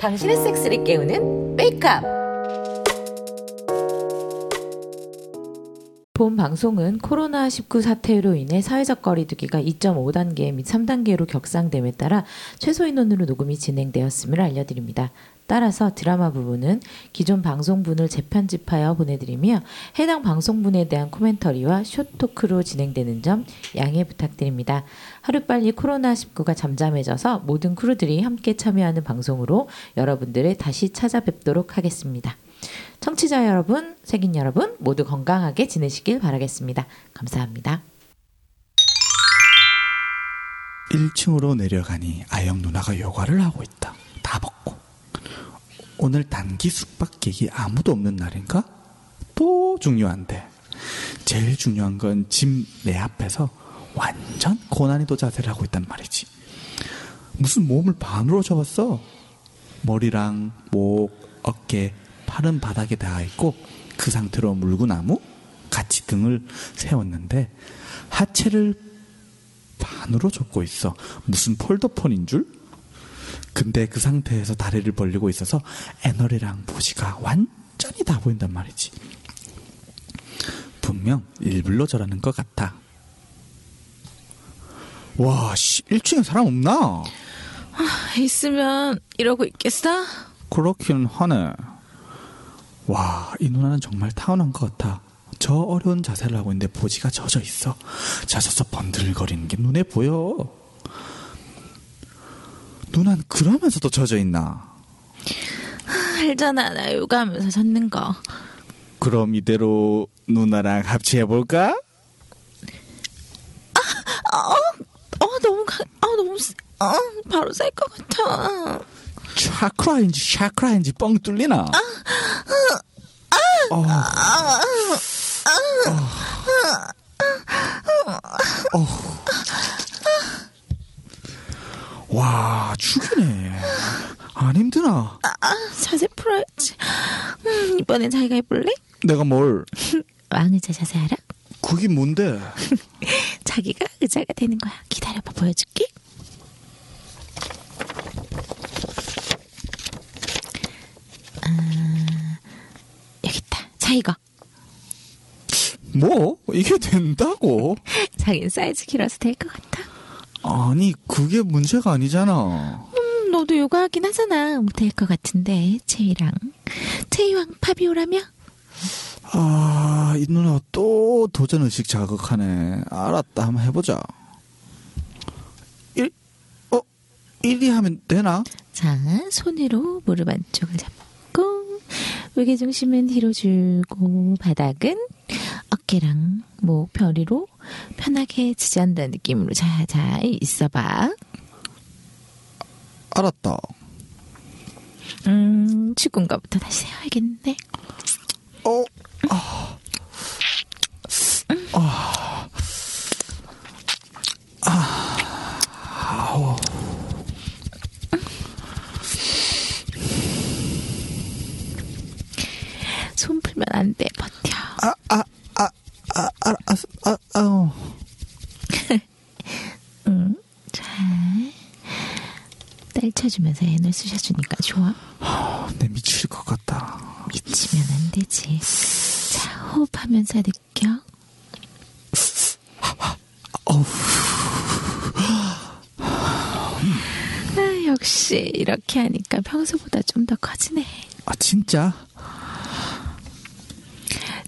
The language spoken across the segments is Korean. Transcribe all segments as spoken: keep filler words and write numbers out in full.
당신의 섹스를 깨우는 메이크업. 본 방송은 코로나 십구 사태로 인해 사회적 거리두기가 이 점 오 단계 및 삼 단계로 격상됨에 따라 최소 인원으로 녹음이 진행되었음을 알려드립니다. 따라서 드라마 부분은 기존 방송분을 재편집하여 보내드리며 해당 방송분에 대한 코멘터리와 숏토크로 진행되는 점 양해 부탁드립니다. 하루빨리 코로나 십구가 잠잠해져서 모든 크루들이 함께 참여하는 방송으로 여러분들을 다시 찾아뵙도록 하겠습니다. 청취자 여러분, 색인 여러분 모두 건강하게 지내시길 바라겠습니다. 감사합니다. 일 층으로 내려가니 아영 누나가 요가를 하고 있다. 다 벗고. 오늘 단기 숙박객이 아무도 없는 날인가? 또 중요한데 제일 중요한 건 집 내 앞에서 완전 고난이도 자세를 하고 있단 말이지. 무슨 몸을 반으로 접었어. 머리랑 목, 어깨, 팔은 바닥에 닿아 있고 그 상태로 물구나무 같이 등을 세웠는데 하체를 반으로 접고 있어. 무슨 폴더폰인 줄? 근데 그 상태에서 다리를 벌리고 있어서 애너리랑 부시가 완전히 다 보인단 말이지. 분명 일부러 저러는 것 같아. 와, 씨, 일 층에 사람 없나? 아, 있으면 이러고 있겠어? 그렇긴 하네. 와, 이 누나는 정말 타원한 것 같아. 저 어려운 자세를 하고 있는데 보지가 젖어 있어. 젖어서 번들거리는 게 눈에 보여. 누난 그러면서도 젖어있나? 알잖아, 나 요가하면서 젖는 거. 그럼 이대로 누나랑 합치해볼까? 아, 어, 어, 너무, 아, 너무, 어, 바로 쌀 것 같아. 차크라인지 샤크라인지 뻥 뚫리나? 아, 아, 아, 어. 아, 어. 어. 와, 죽이네. 안 힘드나? 아, 아, 자세 풀어야지. 음, 이번엔 자기가 해볼래? 내가 뭘? 왕의자 자세 알아? 그게 뭔데? 자기가 의자가 되는 거야. 기다려봐, 보여줄게. 아, 여기 있다. 자, 이거. 뭐? 이게 된다고? 자기는 사이즈 길어서 될 것 같아. 아니, 그게 문제가 아니잖아. 음, 너도 요가하긴 하잖아. 못할 것 같은데, 체이랑. 체이왕 파비오라며? 아, 이 누나 또 도전의식 자극하네. 알았다, 한번 해보자. 일, 어? 일이 하면 되나? 자, 손으로 무릎 안쪽을 잡고, 무게중심은 뒤로 줄고, 바닥은 어깨랑 목 벼리로 편하게 지지한다는 느낌으로 자자 있어봐. 알았다. 음, 죽은 거부터 다시 세워야겠는데. 어, 아, 음. 아, 아, 아오. 음. 손 풀면 안 돼, 버텨. 아, 아. 아, 아, 아, 아, 아. 응, 자, 딸 쳐주면서 애널 쑤셔주니까 좋아? 아, 내 미칠 것 같다. 미치면 안 되지. 자, 호흡하면서 느껴. 아, 역시 이렇게 하니까 평소보다 좀 더 커지네. 아, 진짜?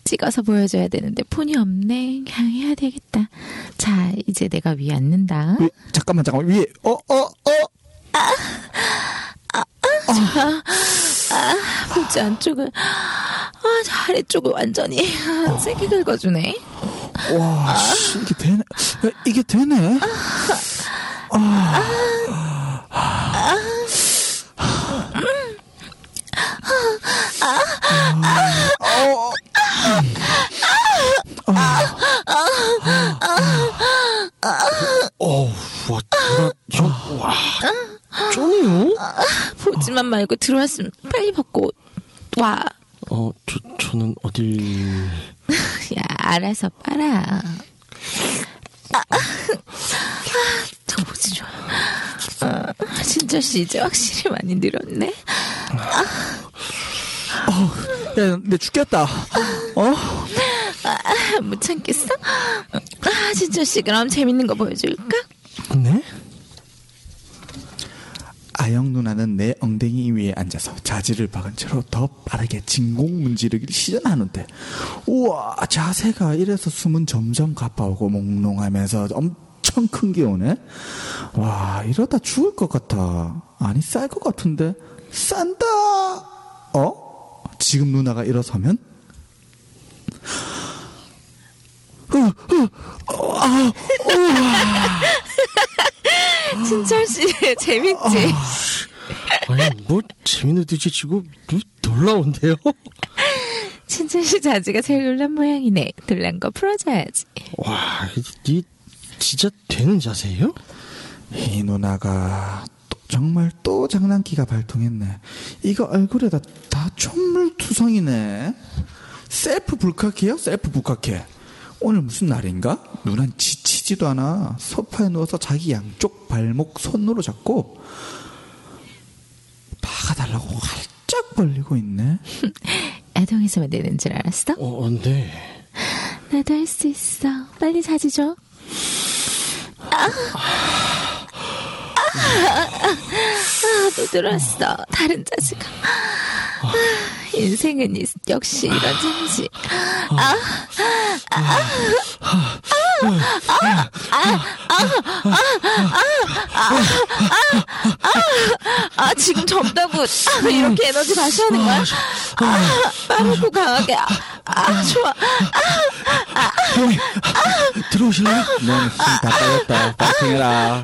찍어서 보여줘야 되는데 폰이 없네. 그냥 해야 되겠다. 자, 이제 내가 위에 앉는다. 위, 잠깐만 잠깐만 위에 어 어 어 아 아 아 아 팔자 안쪽을 아 아래 쪽을 완전히 아, 세게 긁어주네. 와, 아, 씨, 이게 되네. 야, 이게 되네. 아, 아, 아, 아, 아, 어우, 와, 와, 쩐이요? 보지만 말고 들어왔으면 빨리 벗고 와. 어, 저, 저는 어디? 야, 알아서 빨아. 뭐지 좀. 아, 진철 씨 이제 확실히 많이 늘었네. 아. 어, 야, 내 죽겠다. 어? 아, 못 참겠어? 아, 진철 씨 그럼 재밌는 거 보여줄까? 네? 아영 누나는 내 엉덩이 위에 앉아서 자지를 박은 채로 더 빠르게 진공 문지르기를 시전하는데, 우와, 자세가 이래서 숨은 점점 가빠오고 몽롱하면서 엄청 큰 게 오네. 와, 이러다 죽을 것 같아. 아니, 쌀 것 같은데. 싼다. 어? 지금 누나가 일어서면? 진철씨 재밌지? 아, 아니 뭐 재밌는 듯이 치고 놀라운데요? 진철씨 자지가 제일 놀란 모양이네. 놀란 거 풀어줘야지. 와, 니 진짜 되는 자세예요? 이 누나가 또, 정말 또 장난기가 발동했네. 이거 얼굴에다 다 촛물 투성이네. 셀프 불카케요? 셀프 불카케. 오늘 무슨 날인가? 누난 지치지도 않아. 소파에 누워서 자기 양쪽 발목 손으로 잡고 박아달라고 활짝 벌리고 있네. 야동에서만 되는 줄 알았어? 어, 안 돼. 나도 할 수 있어. 빨리 자지 줘. 아, 또 들었어. 다른 자지가. 아, 인생은 역시 이런 재미지. 아, 아, 아, 아, 아, 아, 아, 지금 젊다고 이렇게 에너지 다시 하는 거야? 빠르고 강하게. 아, 좋아. 형이 들어오실래요? 너는 다 빠졌다. 파이팅해라.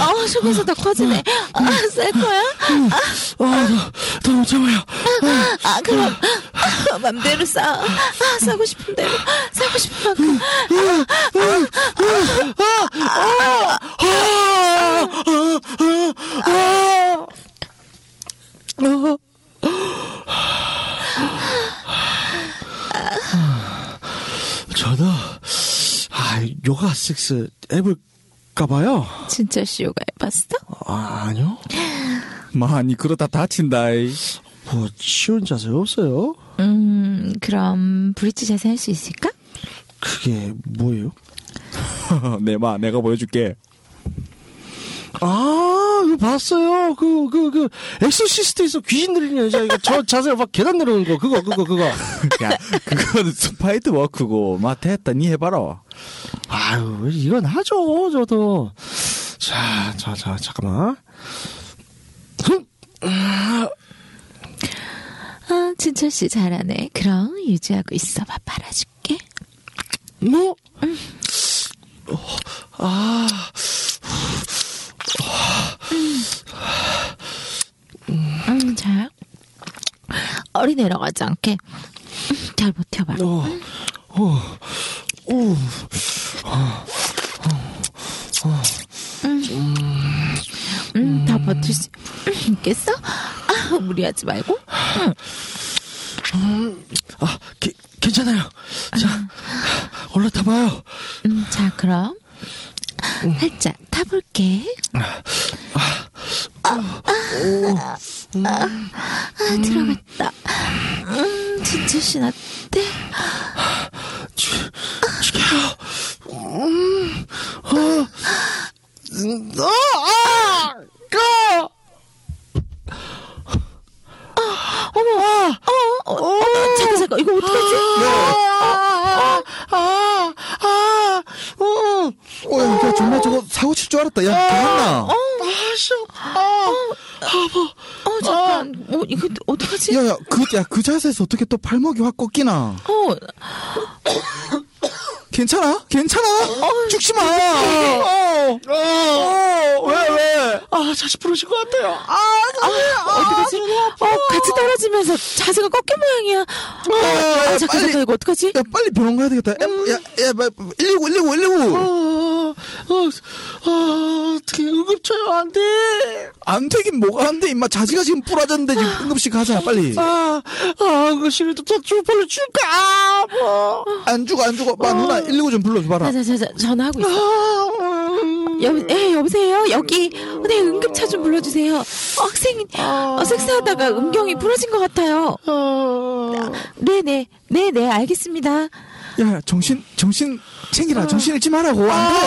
아, 속에서 더 커지네. 아, 쌀 거야? 아, 더 못 참아요. 아, 그럼 맘대로 싸. 아, 싸고 싶은 대로. 싸고 싶은 만큼. 저도 아, 요가 식스 해볼까봐요. 진짜 씨 요가 해봤어? 아, 아니요. 많이 그러다 다친다이. 뭐 쉬운 자세 없어요? 음, 그럼 브릿지 자세 할 수 있을까? 그게 뭐예요? 내마 내가 보여줄게. 아, 이거 봤어요. 그, 그, 그, 엑소시스트에서 귀신 들리는 여자, 이거 저 자세로 막 계단 내려오는 거, 그거, 그거, 그거. 야, 그건 스파이트 워크고, 마, 됐다, 니 해봐라. 아유, 이건 하죠, 저도. 자, 자, 자, 잠깐만. 아, 진철씨 잘하네. 그럼, 유지하고 있어봐. 빨아줄게. 뭐? 응. 어, 아. 음, 자, 어리 내려가지 않게 잘 버텨봐. 어, 어, 오, 어, 어, 음, 음, 다 버틸 수 있겠어? 아, 무리하지 말고. 응. 음, 아, 게, 괜찮아요. 자, 음. 올라타봐요. 음, 자, 그럼. 살짝 타볼게. 들어갔다. 진철씨 어때? 죽여요. 어머, 어머, 잠깐 잠깐, 이거 어떡하지? 어, 야, 정말 저거 사고 칠 줄 알았다. 야, 괜찮나? 어, 아씨, 아, 아, 어, 잠깐, 어, 이거 어떡하지? 야, 야, 그, 야, 그 자세에서 어떻게 또 발목이 확 꺾이나? 어, 괜찮아? 괜찮아? 어, 죽지 마. 어, 어, 어, 왜, 왜? 아, 자식 부러질 것 같아요. 아, 아, 어떡하지? 어, 같이 떨어지면서 자세가 꺾인 모양이야. 어, 아, 잠깐, 잠깐, 이거 어떡하지? 야, 빨리 병원 가야 되겠다. 음. 야, 야, 일일구, 일일구, 일일구. 어, 어, 어, 어떻게 응급차요? 안 돼. 안 되긴 뭐가 안 돼, 임마. 자지가 지금 부러졌는데 지금 응급실 가자, 빨리. 아, 아, 응급실에도 더 죽을래, 죽을까? 아, 뭐. 안 죽어, 안 죽어. 마, 어. 누나, 일일구 좀 불러줘봐라. 자, 자, 자, 전화하고 있어. 아, 음. 여, 예, 여보세요? 여기, 네, 응급차 좀 불러주세요. 어, 학생이, 어, 섹스하다가 음경이 부러진 것 같아요. 아, 네네, 네네, 알겠습니다. 야, 정신, 정신 챙기라. 어. 정신 잃지 말라고. 안 돼.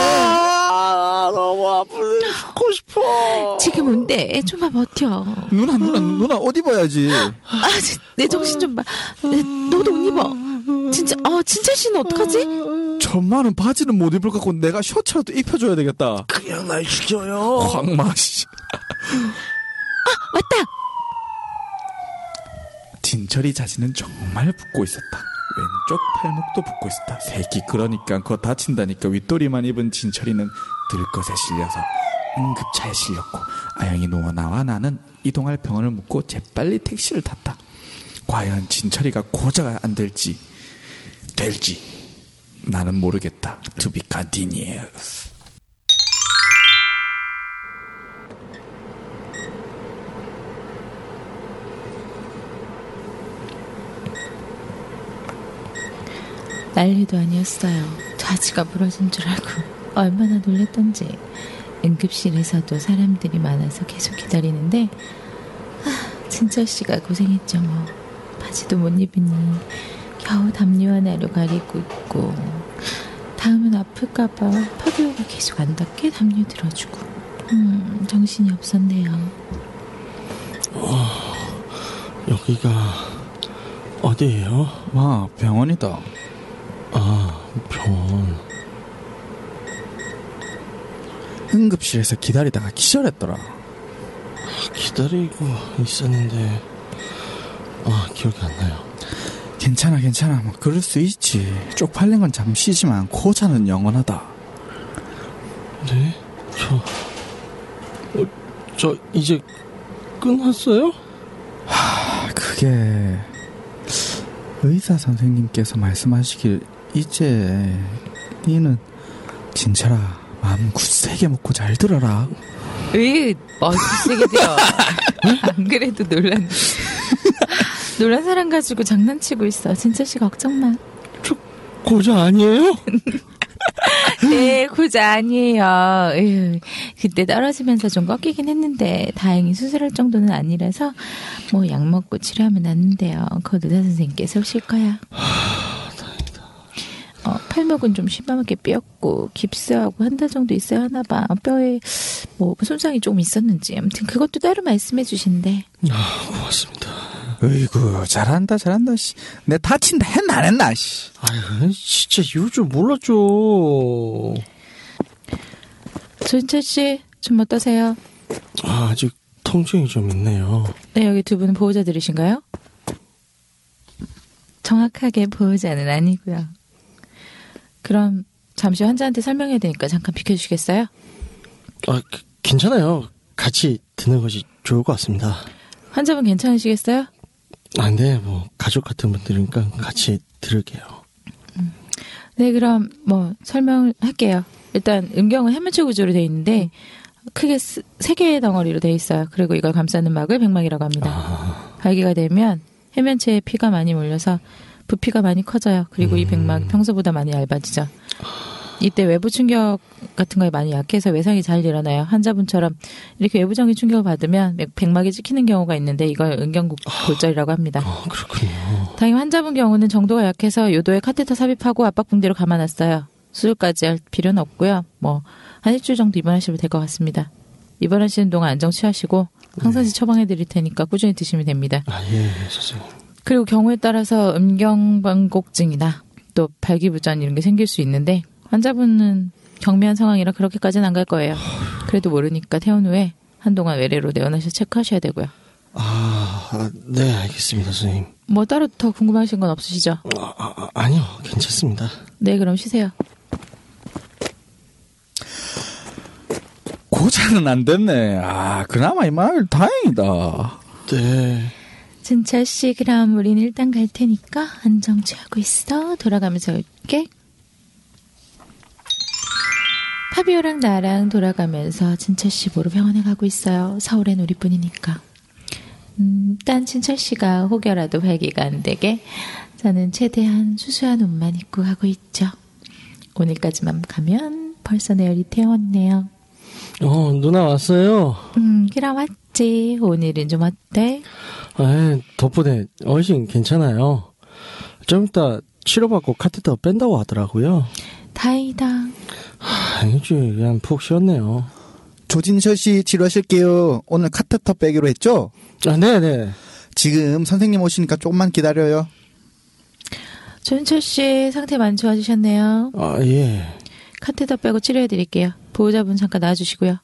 아, 너무 아픈데 죽고 싶어. 지금 온대. 좀만 버텨. 누나, 누나, 누나, 옷 입어야지. 아, 내 정신 좀 봐. 너도 옷 입어. 진짜, 아, 진짜 씨는 어떡하지? 천만원 바지는 못 입을 것 같고 내가 셔츠라도 입혀줘야 되겠다. 그냥 날 시켜요. 황마, 씨. 아, 왔다. 진철이 자신은 정말 붓고 있었다. 왼쪽 팔목도 붓고 있었다. 새끼 그러니까 그거 다친다니까. 윗도리만 입은 진철이는 들것에 실려서 응급차에 실렸고 아영이 누워 나와 나는 이동할 병원을 묻고 재빨리 택시를 탔다. 과연 진철이가 고자가 안 될지 될지 나는 모르겠다. To be continuous. 난리도 아니었어요. 자지가 부러진 줄 알고 얼마나 놀랬던지. 응급실에서도 사람들이 많아서 계속 기다리는데 아, 진철씨가 고생했죠 뭐. 바지도 못 입으니 겨우 담요 하나로 가리고 있고 다음은 아플까봐 파비오가 계속 안 닿게 담요 들어주고 음, 정신이 없었네요. 와, 여기가 어디예요? 마, 병원이다. 아, 병원. 응급실에서 기다리다가 기절했더라. 기다리고 있었는데 아, 기억이 안 나요. 괜찮아, 괜찮아. 뭐 그럴 수 있지. 쪽팔린 건 잠시지만 고자는 영원하다. 네? 저... 어, 저 이제 끝났어요? 하... 그게... 의사 선생님께서 말씀하시길 이제 니는 진철아 마음 굳세게 먹고 잘 들어라. 으, 어, 굳세게 들어. 안 그래도 놀란 놀란 사람 가지고 장난치고 있어. 진철씨 걱정 마. 저 고자 아니에요? 네, 고자 아니에요. 으, 그때 떨어지면서 좀 꺾이긴 했는데 다행히 수술할 정도는 아니라서 뭐 약 먹고 치료하면 낫는데요. 곧 의사 선생님께서 오실 거야. 어, 팔목은 좀 심하게 삐었고 깁스하고 한 달 정도 있어야 하나 봐. 뼈에 뭐 손상이 좀 있었는지 아무튼 그것도 따로 말씀해 주신대. 아, 고맙습니다. 어이구, 잘한다 잘한다 씨. 내 다친다 했나 안 했나 씨. 아유, 진짜 이럴 줄 몰랐죠. 전철 씨 좀 어떠세요? 아, 아직 통증이 좀 있네요. 네, 여기 두 분은 보호자들이신가요? 정확하게 보호자는 아니고요. 그럼 잠시 환자한테 설명해야 되니까 잠깐 비켜주시겠어요? 아, 괜찮아요. 같이 듣는 것이 좋을 것 같습니다. 환자분 괜찮으시겠어요? 아, 네, 뭐 가족 같은 분들이니까 같이 들을게요. 음. 네, 그럼 뭐 설명할게요. 일단 음경은 해면체 구조로 되어 있는데 크게 세 개의 덩어리로 되어 있어요. 그리고 이걸 감싸는 막을 백막이라고 합니다. 아. 발기가 되면 해면체에 피가 많이 몰려서 부피가 많이 커져요. 그리고 음. 이 백막이 평소보다 많이 얇아지죠. 이때 외부 충격 같은 거에 많이 약해서 외상이 잘 일어나요. 환자분처럼 이렇게 외부적인 충격을 받으면 백막이 찍히는 경우가 있는데 이걸 음경골 골절이라고 합니다. 아, 그렇군요. 다행히 환자분 경우는 정도가 약해서 요도에 카테터 삽입하고 압박붕대로 감아놨어요. 수술까지 할 필요는 없고요. 뭐 한 일주일 정도 입원하시면 될 것 같습니다. 입원하시는 동안 안정 취하시고 항산제 처방해드릴 테니까 꾸준히 드시면 됩니다. 아, 예, 예, 선생님. 그리고 경우에 따라서 음경방곡증이나 또 발기부전 이런 게 생길 수 있는데 환자분은 경미한 상황이라 그렇게까지는 안 갈 거예요. 그래도 모르니까 퇴원 후에 한동안 외래로 내원하셔서 체크하셔야 되고요. 아, 네, 알겠습니다, 선생님. 뭐 따로 더 궁금하신 건 없으시죠? 아, 아, 아니요, 괜찮습니다. 네, 그럼 쉬세요. 고자는 안 됐네. 아, 그나마 이 말 다행이다. 네. 진철씨, 그럼 우린 일단 갈 테니까 안정 취하고 있어. 돌아가면서 올게. 하비오랑 나랑 돌아가면서 진철씨 보러 병원에 가고 있어요. 서울엔 우리뿐이니까. 음, 딴 진철씨가 혹여라도 회귀가 안 되게 저는 최대한 수수한 옷만 입고 가고 있죠. 오늘까지만 가면 벌써 내일이 태웠네요. 어, 누나 왔어요? 음, 기라 왔지. 오늘은 좀 어때? 에이, 덕분에 어르신 괜찮아요. 좀 이따 치료받고 카테터 뺀다고 하더라고요. 다행이다. 하, 일주일 그냥 푹 쉬었네요. 조진철 씨 치료하실게요. 오늘 카테터 빼기로 했죠? 아, 네네. 지금 선생님 오시니까 조금만 기다려요. 조진철 씨 상태 많이 좋아지셨네요. 아, 예. 카테터 빼고 치료해드릴게요. 보호자분 잠깐 나와주시고요.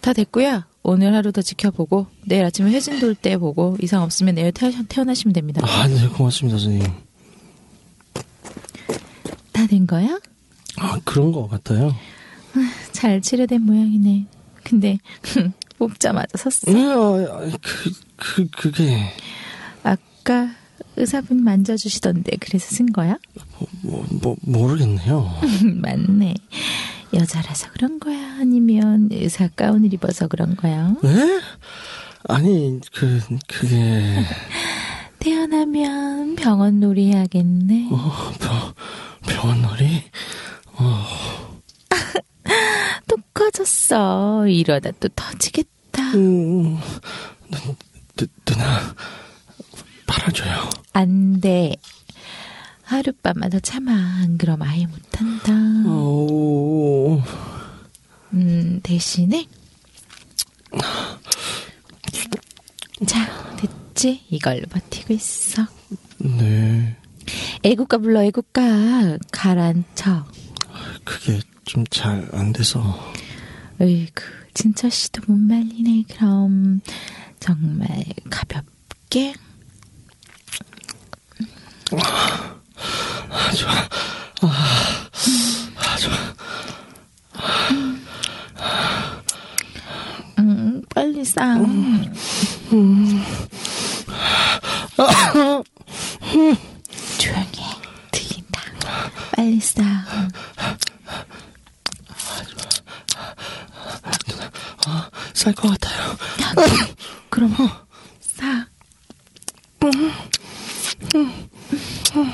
다 됐고요. 오늘 하루 더 지켜보고 내일 아침에 회진 돌 때 보고 이상 없으면 내일 태어, 태어나시면 됩니다. 아, 네, 고맙습니다 선생님. 다 된 거야? 아, 그런 거 같아요. 잘 치료된 모양이네. 근데 뽑자마자 섰어. 음, 그, 그, 그게 아까 의사분 만져주시던데 그래서 쓴 거야? 뭐, 뭐, 모르겠네요. 맞네. 여자라서 그런 거야? 아니면 의사 가운을 입어서 그런 거야? 네? 아니, 그, 그게... 태어나면 병원 놀이 해야겠네. 어, 병, 병원 놀이? 어... 또 꺼졌어. 이러다 또 터지겠다. 음, 누, 누, 누나... 팔아줘요. 안 돼. 하룻밤만 더 참아. 안 그럼 아예 못한다. 오... 음, 대신에 자, 됐지? 이걸로 버티고 있어. 네. 애국가 불러, 애국가. 가라앉혀. 그게 좀 잘 안 돼서. 어이구, 진철 씨도 못 말리네. 그럼 정말 가볍게 아, 좋아. 아, 아, 좋아. 음, 빨리 싸. 음, 음. 조용히 해. 들린다. 빨리 싸. 아, 쌀 것 같아요. 야, 그럼 싸. 음. 음.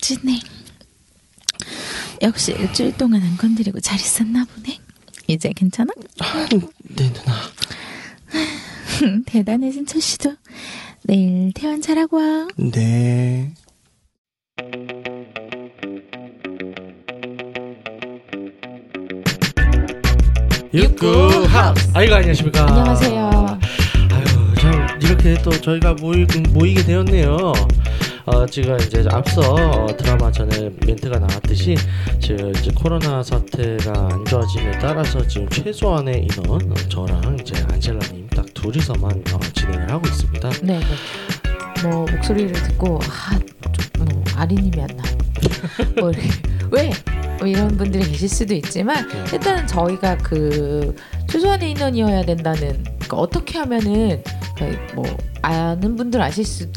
진행. 역시 일주일 동안 안 건드리고 잘 있었나 보네. 이제 괜찮아? 네, 누나. 대단해, 진철 씨도. 내일 퇴원 잘하고 와. 네. 육구하우스. 아이고, 안녕하십니까. 안녕하세요. 아유, 참 이렇게 또 저희가 모이, 모이게 되었네요. 어, 지금 이제 앞서 어, 드라마 전에 멘트가 나왔듯이 지금 이제 코로나 사태가 안 좋아짐에 따라서 지금 최소한의 인원 어, 저랑 이제 안젤라님 딱 둘이서만 어, 진행을 하고 있습니다. 네. 뭐 목소리를 듣고 아, 좀, 뭐, 아리님이 안 나. 뭐, 왜? 뭐 이런 분들이 계실 수도 있지만 일단은 저희가 그 최소한의 인원이어야 된다는 그러니까 어떻게 하면은 뭐 아는 분들 아실 수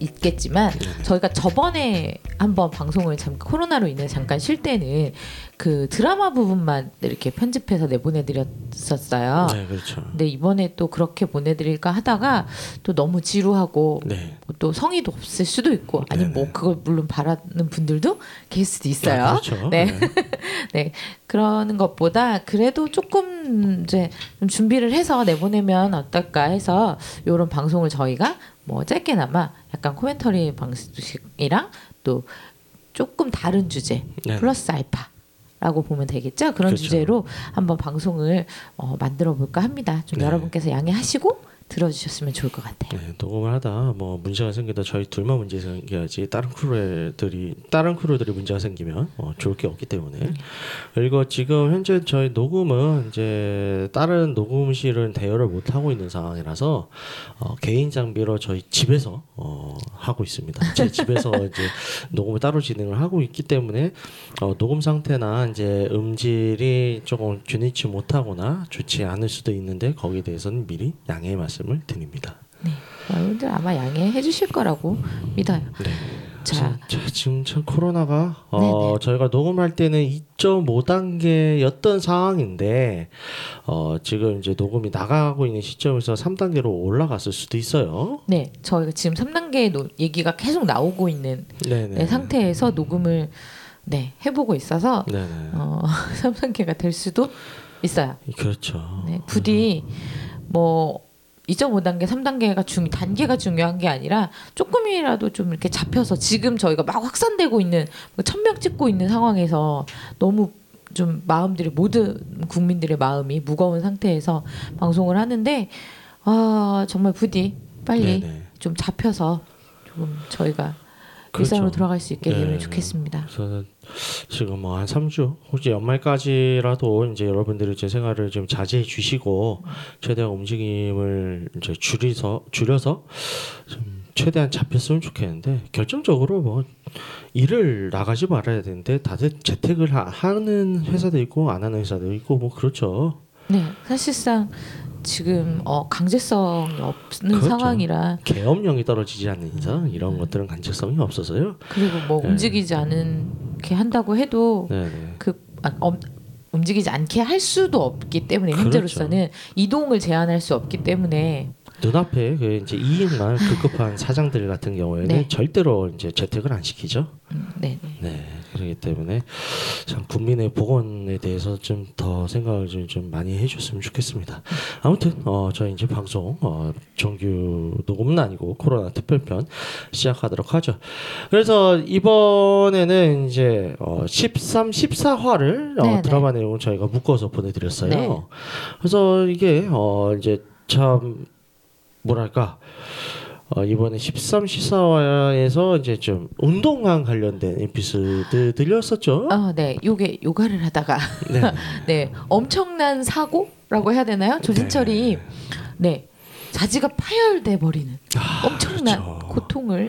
있겠지만 저희가 저번에 한번 방송을 잠깐 코로나로 인해 잠깐 쉴 때는 그 드라마 부분만 이렇게 편집해서 내보내드렸었어요. 네, 그렇죠. 근데 이번에 또 그렇게 보내드릴까 하다가 또 너무 지루하고 네. 또 성의도 없을 수도 있고 아니면 네네. 뭐 그걸 물론 바라는 분들도 계실 수도 있어요. 네, 그렇죠. 네. 네. 네. 그러는 것보다 그래도 조금 이제 좀 준비를 해서 내보내면 어떨까 해서 이런 방송을 저희가 뭐 짧게나마 약간 코멘터리 방식이랑 또 조금 다른 주제 네네. 플러스 알파라고 보면 되겠죠. 그런 그렇죠. 주제로 한번 방송을 어, 만들어 볼까 합니다. 좀 네. 여러분께서 양해하시고 들어주셨으면 좋을 것 같아요. 네, 녹음을 하다 뭐 문제가 생기다 저희 둘만 문제 생겨야지 다른 크루들이 다른 크루들이 문제가 생기면 어, 좋을 게 없기 때문에. 음. 그리고 지금 현재 저희 녹음은 이제 다른 녹음실은 대여를 못 하고 있는 상황이라서 어, 개인 장비로 저희 집에서 어, 하고 있습니다. 제 집에서 이제 녹음을 따로 진행을 하고 있기 때문에 어, 녹음 상태나 이제 음질이 조금 균일치 못하거나 좋지 않을 수도 있는데 거기에 대해서는 미리 양해의 말씀을 드립니다. 네, 여러분들 아마 양해해 주실 거라고 음, 믿어요. 네. 자, 자, 지금 참 코로나가 어, 저희가 녹음할 때는 이 점 오 단계였던 상황인데 어, 지금 이제 녹음이 나가고 있는 시점에서 삼 단계로 올라갔을 수도 있어요. 네, 저희가 지금 삼 단계 노, 얘기가 계속 나오고 있는 네, 상태에서 녹음을 네, 해보고 있어서 어, 삼 단계가 될 수도 있어요. 그렇죠. 네, 부디 뭐 이 점 오 단계, 삼 단계가 중 단계가 중요한 게 아니라 조금이라도 좀 이렇게 잡혀서 지금 저희가 막 확산되고 있는 천 명 찍고 있는 상황에서 너무 좀 마음들이 모든 국민들의 마음이 무거운 상태에서 방송을 하는데 아 정말 부디 빨리 네네. 좀 잡혀서 조금 저희가 그렇죠. 일상으로 돌아갈 수 있게 되면 좋겠습니다. 저는 지금 뭐 한 삼 주 혹시 연말까지라도 이제 여러분들이 제 생활을 좀 자제해 주시고 최대한 움직임을 이제 줄여서 줄여서 좀 최대한 잡혔으면 좋겠는데 결정적으로 뭐 일을 나가지 말아야 되는데 다들 재택을 하, 하는 회사도 있고 안 하는 회사도 있고 뭐 그렇죠. 네, 사실상. 지금 어, 강제성이 없는 그렇죠. 상황이라 계엄령이 떨어지지 않는 이상 이런 것들은 강제성이 없어서요. 그리고 뭐 네. 움직이지 않게 한다고 해도 네네. 그 아, 어, 움직이지 않게 할 수도 없기 때문에 그렇죠. 현재로서는 이동을 제한할 수 없기 때문에 눈앞에 그 이제 이 인만 급급한 사장들 같은 경우에는 네. 절대로 이제 재택을 안 시키죠. 네. 네. 그렇기 때문에 참 국민의 보건에 대해서 좀 더 생각을 좀, 좀 많이 해줬으면 좋겠습니다. 아무튼 어, 저희 이제 방송 어, 정규 녹음은 아니고 코로나 특별편 시작하도록 하죠. 그래서 이번에는 이제 어, 십삼, 십사 화를 어, 드라마 내용을 저희가 묶어서 보내드렸어요. 네. 그래서 이게 어, 이제 참 뭐랄까. 어, 이번에 십삼, 십사 화에서 이제 좀 운동과 관련된 에피소드 들렸었죠. 어, 네, 요게 요가를 하다가 네, 네 엄청난 사고라고 해야 되나요? 조진철이 네, 네 자지가 파열돼 버리는 아, 엄청난 그렇죠. 고통을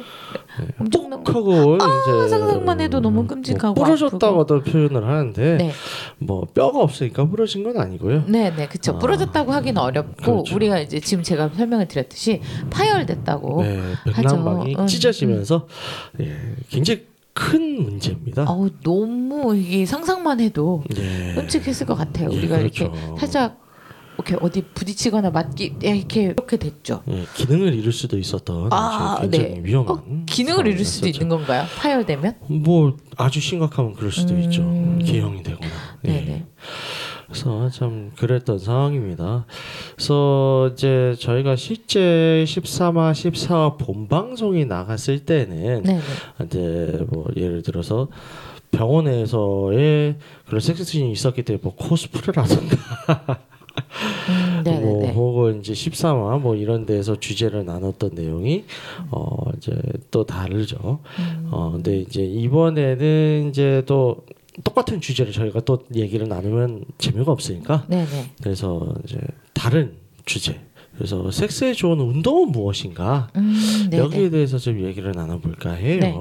네, 엄청난 하고 아, 상상만 해도 너무 끔찍하고 뭐 부러졌다고도 표현을 하는데 네. 뭐 뼈가 없으니까 부러진 건 아니고요. 네, 네, 그렇죠. 부러졌다고 아, 하긴 어렵고 그렇죠. 우리가 이제 지금 제가 설명을 드렸듯이 파열됐다고 네, 백랑망이 하죠. 찢어지면서 음. 예, 굉장히 큰 문제입니다. 어, 너무 이게 상상만 해도 네. 끔찍했을 것 같아요. 우리가 예, 그렇죠. 이렇게 살짝 이렇게 어디 부딪히거나 맞기 이렇게 이렇게 됐죠. 예, 기능을 잃을 수도 있었던 아, 굉장히 네. 위험한. 어, 기능을 잃을 수도 있는 건가요? 파열되면? 뭐 아주 심각하면 그럴 수도 음... 있죠. 기형이 되거나. 네네. 예. 그래서 참 그랬던 상황입니다. 그래서 이제 저희가 실제 십삼 화, 십사 화 본 방송이 나갔을 때는 네네. 이제 뭐 예를 들어서. 병원에서의 그런 섹스씬이 있었기 때문에 뭐 코스프레라든가 음, 뭐 혹은 이제 십삼 화 뭐 이런 데에서 주제를 나눴던 내용이 어 이제 또 다르죠. 음. 어 근데 이제 이번에는 이제 또 똑같은 주제를 저희가 또 얘기를 나누면 재미가 없으니까 네네. 그래서 이제 다른 주제. 그래서 섹스에 좋은 운동은 무엇인가 음, 여기에 대해서 좀 얘기를 나눠볼까 해요. 네.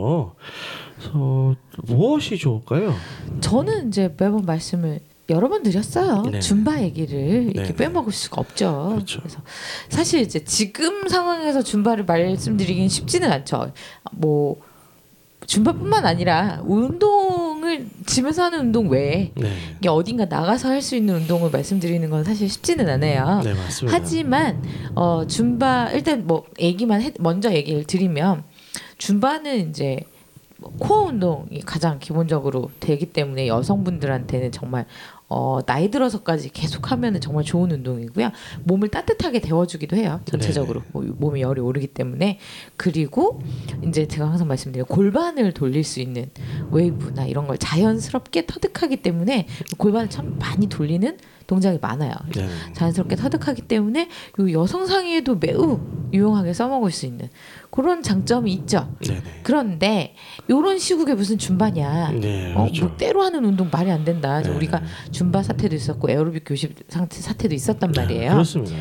그래서 무엇이 좋을까요? 저는 이제 매번 말씀을 여러 번 드렸어요. 네. 줌바 얘기를 이렇게 네. 빼먹을 수가 없죠. 그렇죠. 그래서 사실 이제 지금 상황에서 줌바를 말씀드리긴 쉽지는 않죠. 뭐 줌바뿐만 아니라 운동을 집에서 하는 운동 외에 네. 이게 어딘가 나가서 할 수 있는 운동을 말씀드리는 건 사실 쉽지는 않아요. 네, 맞습니다. 하지만 어, 줌바 일단 뭐 얘기만 해, 먼저 얘기를 드리면 줌바는 이제 코어 운동이 가장 기본적으로 되기 때문에 여성분들한테는 정말 어, 나이 들어서까지 계속하면 정말 좋은 운동이고요. 몸을 따뜻하게 데워주기도 해요. 전체적으로 네네. 몸이 열이 오르기 때문에. 그리고 이제 제가 항상 말씀드려요. 골반을 돌릴 수 있는 웨이브나 이런 걸 자연스럽게 터득하기 때문에 골반을 참 많이 돌리는 동작이 많아요. 네. 자연스럽게 터득하기 때문에 이 여성 상의에도 매우 유용하게 써먹을 수 있는 그런 장점이 있죠. 네네. 그런데 이런 시국에 무슨 줌바냐. 네, 그렇죠. 어, 뭐 때로 하는 운동 말이 안 된다. 네네. 우리가 줌바 사태도 있었고 에어로빅 교실 사태도 있었단 말이에요. 네, 그렇습니다.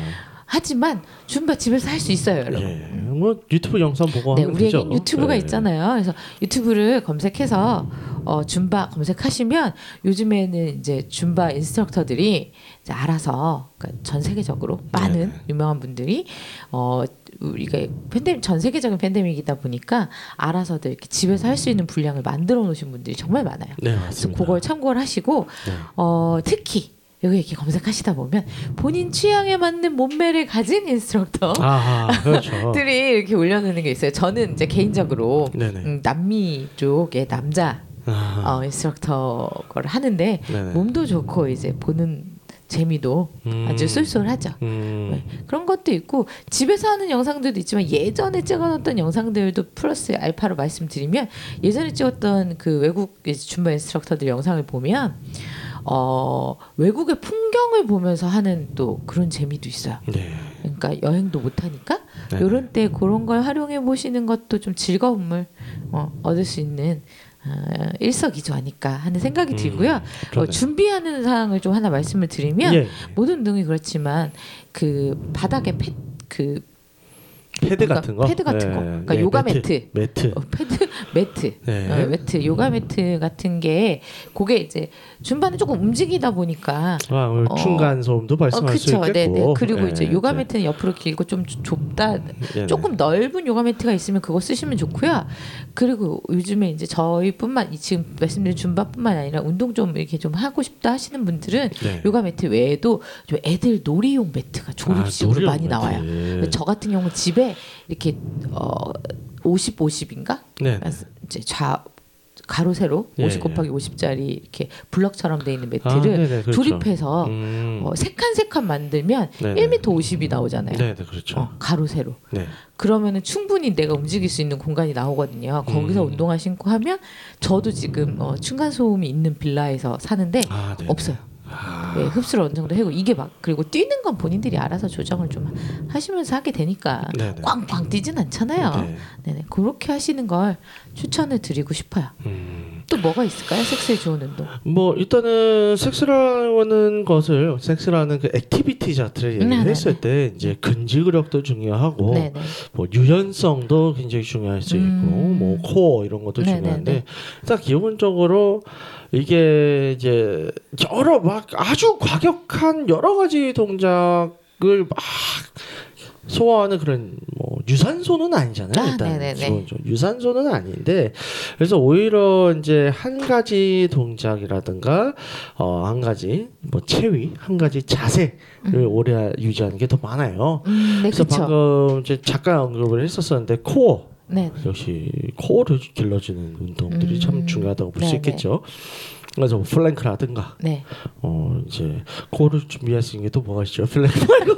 하지만 줌바 집에서 할 수 있어요, 여러분. 예, 뭐 유튜브 영상 보고 하면 되죠. 네, 우리에게 유튜브가 예. 있잖아요. 그래서 유튜브를 검색해서 어, 줌바 검색하시면 요즘에는 이제 줌바 인스트럭터들이 이제 알아서 그러니까 전 세계적으로 많은 예. 유명한 분들이 어, 우리가 팬데믹 전 세계적인 팬데믹이다 보니까 알아서들 이렇게 집에서 할 수 있는 분량을 만들어 놓으신 분들이 정말 많아요. 네, 맞습니다. 그래서 그걸 참고를 하시고 네. 어, 특히 여기 이렇게 검색하시다 보면 본인 취향에 맞는 몸매를 가진 인스트럭터 아하, 그렇죠. 들이 이렇게 올려놓는 게 있어요. 저는 이제 개인적으로 음, 남미 쪽의 남자 어, 인스트럭터 걸 하는데 네네. 몸도 좋고 이제 보는 재미도 음. 아주 쏠쏠하죠. 음. 네. 그런 것도 있고 집에서 하는 영상들도 있지만 예전에 찍어놨던 영상들도 플러스 알파로 말씀드리면 예전에 찍었던 그 외국 줌바 인스트럭터들 영상을 보면 어, 외국의 풍경을 보면서 하는 또 그런 재미도 있어요. 네. 그러니까 여행도 못하니까 네. 이런 때 그런 걸 활용해 보시는 것도 좀 즐거움을 어, 얻을 수 있는 어, 일석이조 아닐까 하는 생각이 음, 들고요. 어, 준비하는 사항을 좀 하나 말씀을 드리면 예. 모든 운동이 그렇지만 그 바닥에 패, 그 패드 같은 거, 패드 같은 거, 네. 그러니까 네. 요가 매트, 매트, 매트. 어, 패드, 매트, 네. 어, 매트, 요가 매트 같은 게 그게 이제 줌바는 조금 움직이다 보니까 아, 오늘 어, 중간 소음도 발생할 어, 수 있겠고, 네네. 그리고 네. 이제 요가 매트는 옆으로 길고 좀 좁다, 네. 조금 넓은 요가 매트가 있으면 그거 쓰시면 좋고요. 그리고 요즘에 이제 저희뿐만 지금 말씀드린 줌바뿐만 아니라 운동 좀 이렇게 좀 하고 싶다 하시는 분들은 네. 요가 매트 외에도 좀 애들 놀이용 매트가 조립식으로 아, 놀이용 많이 매트. 나와요. 예. 저 같은 경우 집에 이렇게 어 오십 오십인가? 네. 이제 좌 가로 세로 예, 오십 곱하기 예. 오십짜리 이렇게 블럭처럼 돼 있는 매트를 아, 네네, 그렇죠. 조립해서 음. 어, 세 칸 세 칸 만들면 네네. 일 미터 오십이 나오잖아요. 네, 그렇죠. 어, 가로 세로. 네. 그러면은 충분히 내가 움직일 수 있는 공간이 나오거든요. 거기서 음. 운동화 신고 하면 저도 지금 어, 층간 소음이 있는 빌라에서 사는데 아, 없어요. 네, 흡수를 어느 정도 하고 이게 막 그리고 뛰는 건 본인들이 알아서 조정을 좀 하시면서 하게 되니까 네네. 꽝꽝 뛰진 않잖아요. 네네. 네네, 그렇게 하시는 걸 추천을 드리고 싶어요. 음. 또 뭐가 있을까요? 섹스에 좋은 운동. 뭐 일단은 섹스라는 것을 섹스라는 그 액티비티 자체를 얘기를 했을 때 이제 근지구력도 중요하고 네네. 뭐 유연성도 굉장히 중요할 수 있고 음. 뭐 코어 이런 것도 네네네. 중요한데 일단 기본적으로 이게 이제 여러 막 아주 과격한 여러 가지 동작을 막 소화하는 그런 뭐 유산소는 아니잖아요. 아, 일단 네네네. 유산소는 아닌데 그래서 오히려 이제 한 가지 동작이라든가 어, 한 가지 뭐 체위 한 가지 자세를 음. 오래 유지하는 게 더 많아요. 음, 네, 그래서 그쵸. 방금 이제 잠깐 언급을 했었었는데 코어. 네. 역시 코어를 길러주는 운동들이 음. 참 중요하다고 볼 수 있겠죠. 그래서 뭐 플랭크라든가, 네. 어 이제 코어를 준비할 수 있는 게 또 뭐가 있죠? 플랭크 말고.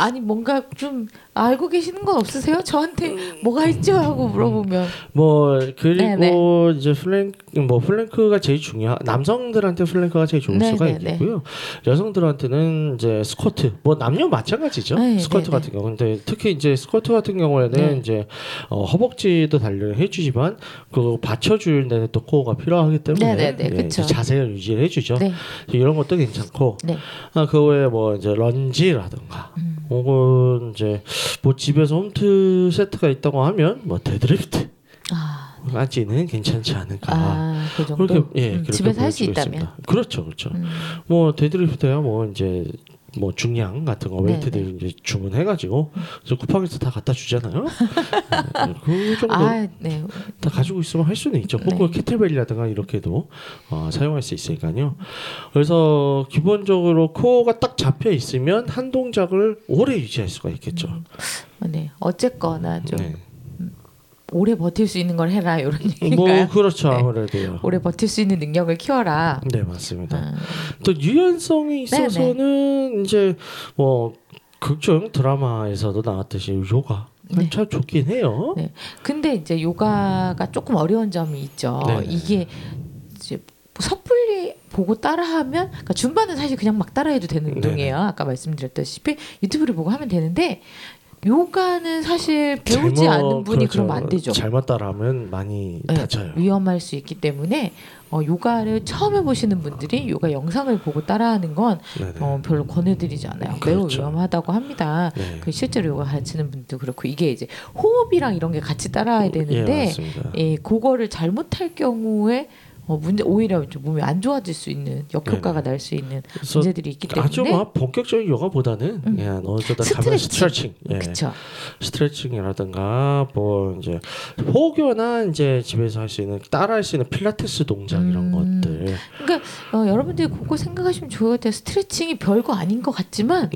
아니 뭔가 좀 알고 계시는 건 없으세요? 저한테 뭐가 있죠? 하고 물어보면 뭐 그리고 네네. 이제 플랭크 뭐 플랭크가 제일 중요 남성들한테 플랭크가 제일 좋을 네네네. 수가 있고요. 여성들한테는 이제 스쿼트 뭐 남녀 마찬가지죠. 네네네. 스쿼트 같은 경우 근데 특히 이제 스쿼트 같은 경우에는 네네. 이제 어, 허벅지도 단련을 해주지만 그 받쳐줄 데는 또 코어가 필요하기 때문에 예, 자세를 유지해 주죠. 네네. 이런 것도 괜찮고 아, 그 외에 뭐 이제 런지라든가. 음. 혹은 이제 뭐 집에서 홈트 세트가 있다고 하면 뭐 데드리프트 까지는 아, 네. 괜찮지 않을까. 아, 그 정도? 그렇게 예, 음, 그렇게 집에서 할 수 있다면. 있습니다. 그렇죠, 그렇죠. 음. 뭐 데드리프트야 뭐 이제 뭐 중량 같은 거 웨이트들 이제 주문해가지고 그래서 쿠팡에서 다 갖다 주잖아요. 네, 그 정도 아, 네. 다 가지고 있으면 할 수는 있죠. 혹은 네. 캐틀벨이라든가 이렇게도 어, 사용할 수 있으니까요. 그래서 기본적으로 코어가 딱 잡혀 있으면 한 동작을 오래 유지할 수가 있겠죠. 음, 네, 어쨌거나 좀. 네. 오래 버틸 수 있는 걸 해라 이런 얘기인가요? 뭐 그렇죠 아무래도요. 네. 오래 버틸 수 있는 능력을 키워라. 네 맞습니다. 음. 또 유연성이 있어서는 네네. 이제 뭐 극중 드라마에서도 나왔듯이 요가 네. 참 좋긴 해요. 네. 근데 이제 요가가 조금 어려운 점이 있죠. 네네. 이게 이제 섣불리 보고 따라하면, 그러니까 줌바는 사실 그냥 막 따라해도 되는 운동이에요. 네네. 아까 말씀드렸다시피 유튜브를 보고 하면 되는데 요가는 사실 배우지 잘못, 않은 분이 그렇죠. 그러면 안 되죠. 잘못 따라하면 많이 네, 다쳐요. 위험할 수 있기 때문에 어, 요가를 처음 해보시는 분들이 요가 영상을 보고 따라하는 건 어, 별로 권해드리지 않아요. 매우 그렇죠. 위험하다고 합니다. 네. 그 실제로 요가 가르치는 분도 그렇고 이게 이제 호흡이랑 이런 게 같이 따라야 되는데 예, 예, 그거를 잘못할 경우에 어 문제 오히려 좀 몸이 안 좋아질 수 있는 역효과가 날 수 있는 문제들이 있기 때문에 아주 막 본격적인 요가보다는 음. 그냥 어쩌다 가면 스트레칭, 예. 그렇죠. 스트레칭이라든가 뭐 이제 호교나 이제 집에서 할 수 있는 따라할 수 있는 필라테스 동작 음. 이런 것들. 그러니까 어, 여러분들이 그거 생각하시면 좋을 것 같아요. 스트레칭이 별거 아닌 것 같지만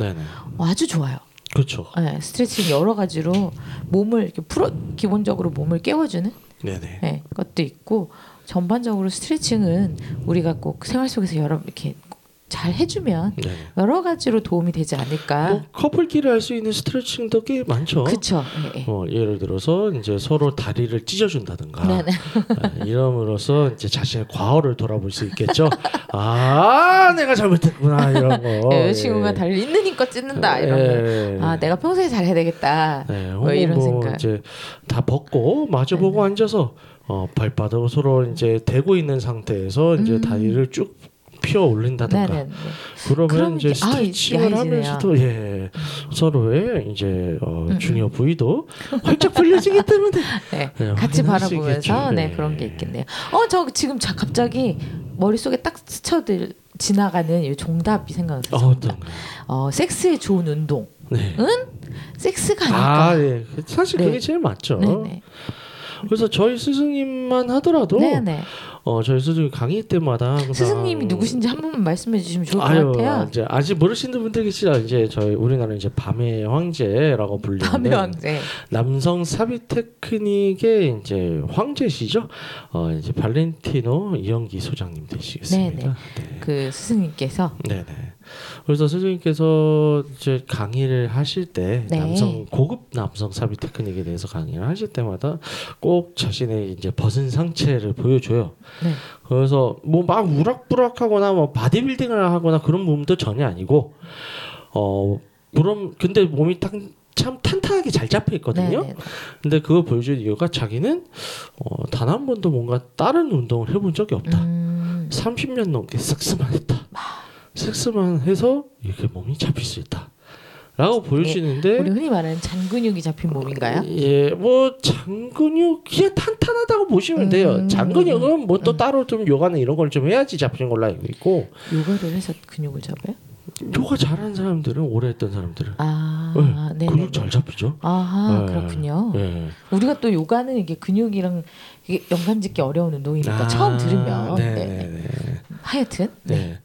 어, 아주 좋아요. 그렇죠. 네, 스트레칭 여러 가지로 몸을 이렇게 풀어 기본적으로 몸을 깨워주는 네네. 네, 것도 있고. 전반적으로 스트레칭은 우리가 꼭 생활 속에서 여러 이렇게 잘 해주면 네. 여러 가지로 도움이 되지 않을까. 뭐 커플끼리 할 수 있는 스트레칭도 꽤 많죠. 그렇죠. 네. 어, 예를 들어서 이제 서로 다리를 찢어준다든가 네, 네. 아, 이러므로써 이제 자신의 과거를 돌아볼 수 있겠죠. 아, 내가 잘못했구나 이런 거. 여자친구가 예. 다리를 있는 힘껏 찢는다 이런 예. 거. 아, 내가 평소에 잘해야 되겠다. 네, 뭐 이런 뭐 생각. 이제 다 벗고 마주보고 네. 앉아서 어, 발바닥으로 서로 이제 대고 있는 상태에서 이제 음. 다리를 쭉 피어 올린다든가 네네. 그러면 이제 스트레칭을 아, 하면서도 예, 서로의 이제 어, 음. 중요 부위도 활짝 풀려지기 때문에 네. 네, 같이 바라보면서 네. 네, 그런 게 있겠네요. 어, 저 지금 자, 갑자기 머릿속에 딱 스쳐들 지나가는 이 정답이 생각났어요. 어, 정답. 어, 섹스에 좋은 운동은 네. 섹스가 아닐까. 아, 예. 사실 네. 그게 제일 맞죠. 네네. 그래서 저희 스승님만 하더라도 네네. 어, 저희 스승님 강의 때마다 스승님이 누구신지 한 번만 말씀해 주시면 좋을 것 아유, 같아요. 이제 아직 모르시는 분들 계시라 이제 저희 우리나라 이제 밤의 황제라고 불리는 밤의 황제. 남성 삽입 테크닉의 이제 황제시죠. 어, 이제 발렌티노 이영기 소장님 되시겠습니다. 네. 그 스승님께서 네네. 그래서 선생님께서 이제 강의를 하실 때 네. 남성 고급 남성 삽입 테크닉에 대해서 강의를 하실 때마다 꼭 자신의 이제 벗은 상체를 보여줘요. 네. 그래서 뭐 막 우락부락하거나 뭐 바디빌딩을 하거나 그런 몸도 전혀 아니고 어 물론 근데 몸이 딱 참 탄탄하게 잘 잡혀 있거든요. 네네. 근데 그걸 보여준 이유가 자기는 어, 단 한 번도 뭔가 다른 운동을 해본 적이 없다. 음. 삼십 년 넘게 섹스만 했다. 섹스만 해서 이렇게 몸이 잡힐 수 있다 라고 보여주는데 우리 흔히 말하는 잔근육이 잡힌 몸인가요? 예, 뭐 잔근육 그냥 탄탄하다고 보시면 음, 돼요. 잔근육은 뭐 또 음. 따로 좀 요가는 이런 걸 좀 해야지 잡히는 걸로 알고 있고 요가를 해서 근육을 잡아요? 요가 잘하는 사람들은 오래 했던 사람들은 아, 네, 근육 잘 잡히죠. 아, 네. 그렇군요. 네. 우리가 또 요가는 이게 근육이랑 이게 연관짓기 어려운 운동이니까 아, 처음 들으면 네, 네. 네. 네. 하여튼 네. 네.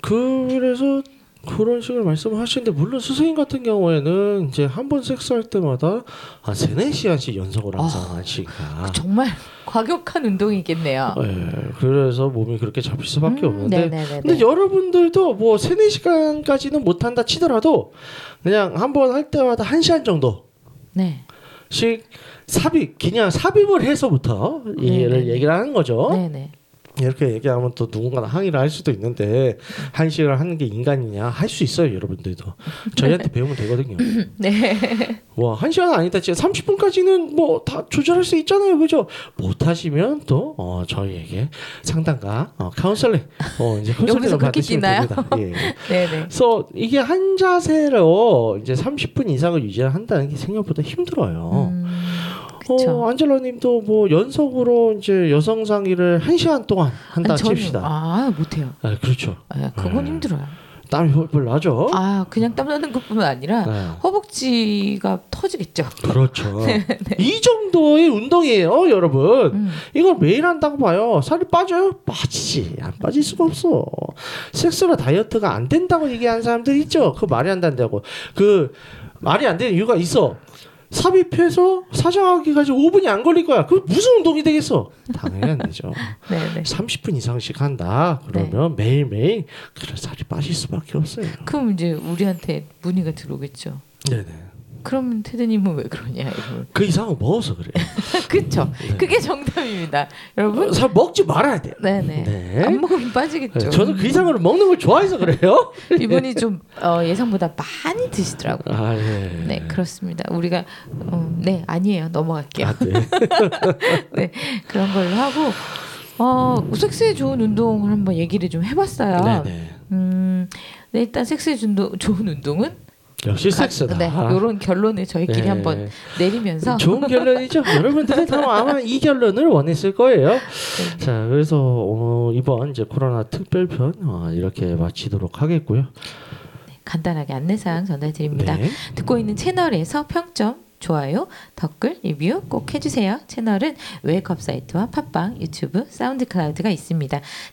그래서 그런 식으로 말씀하시는데 물론 선생님 같은 경우에는 이제 한 번 섹스할 때마다 한 세네 시간씩 연속을 항상 하시니까 아, 정말 과격한 운동이겠네요. 네, 그래서 몸이 그렇게 잡힐 수밖에 음, 없는데 네네네네. 근데 여러분들도 뭐 세네 시간까지는 못한다 치더라도 그냥 한 번 할 때마다 한 시간 정도 네. 씩 삽입 그냥 삽입을 해서부터 얘를 얘기를 하는 거죠. 네네. 이렇게 얘기하면 또 누군가는 항의를 할 수도 있는데 한시를 하는 게 인간이냐 할 수 있어요. 여러분들도 저희한테 배우면 되거든요. 네. 뭐 한 시간 아니다 지금 삼십 분까지는 뭐 다 조절할 수 있잖아요, 그죠? 못 하시면 또 어, 저희에게 상담과 어, 카운슬링, 어 이제 컨설팅을 받으시면 됩니다. 예. 네네. 그래서 이게 한 자세로 이제 삼십 분 이상을 유지한다는 게 생각보다 힘들어요. 음. 어, 안젤라님도 뭐 연속으로 이제 여성 상의를 한 시간 동안 한다 칩시다. 아, 못해요. 아, 그렇죠. 아, 그건 네. 힘들어요. 땀이 헐헐 나죠. 아, 그냥 땀 나는 것뿐만 아니라 네. 허벅지가 터지겠죠. 그렇죠. 네, 네. 이 정도의 운동이에요, 여러분. 음. 이걸 매일 한다고 봐요. 살이 빠져요? 빠지지. 안 빠질 수가 없어. 섹스로 다이어트가 안 된다고 얘기하는 사람들 있죠. 그 말이 안 된다고. 그 말이 안 되는 이유가 있어. 삽입해서 사정하기까지 오 분이 안 걸릴 거야. 그 무슨 운동이 되겠어? 당연히 안 되죠. 네네. 삼십 분 이상씩 한다. 그러면 네. 매일매일 그런 살이 빠질 수밖에 없어요. 그럼 이제 우리한테 문의가 들어오겠죠. 네네. 그럼 테드님은 왜 그러냐 이걸. 그 이상은 먹어서 그래요. 그렇죠. 네. 그게 정답입니다. 여러분 어, 먹지 말아야 돼요. 네네. 네. 안 먹으면 빠지겠죠. 네. 저도 그 이상으로 먹는 걸 좋아해서 그래요. 이분이 좀 어, 예상보다 많이 드시더라고요. 아, 네. 네 그렇습니다. 우리가 어, 네 아니에요. 넘어갈게요. 아, 네. 네 그런 걸로 하고 어, 음. 섹스에 좋은 운동을 한번 얘기를 좀 해봤어요. 네네. 음, 네 일단 섹스에 준도, 좋은 운동은 역시 가, 섹스다. 네, 이런 결론을 저희끼리 네. 한번 내리면서 좋은 결론이죠. 여러분들은 아마 이 결론을 원했을 거예요. 네. 자, 그래서 어, 이번 이제 코로나 특별편 어, 이렇게 마치도록 하겠고요. 네, 간단하게 안내사항 전달드립니다. 네. 듣고 있는 채널에서 평점, 좋아요, 댓글, 리뷰 꼭 해주세요. 채널은 웨이크업 사이트와 팟빵, 유튜브, 사운드클라우드가 있습니다.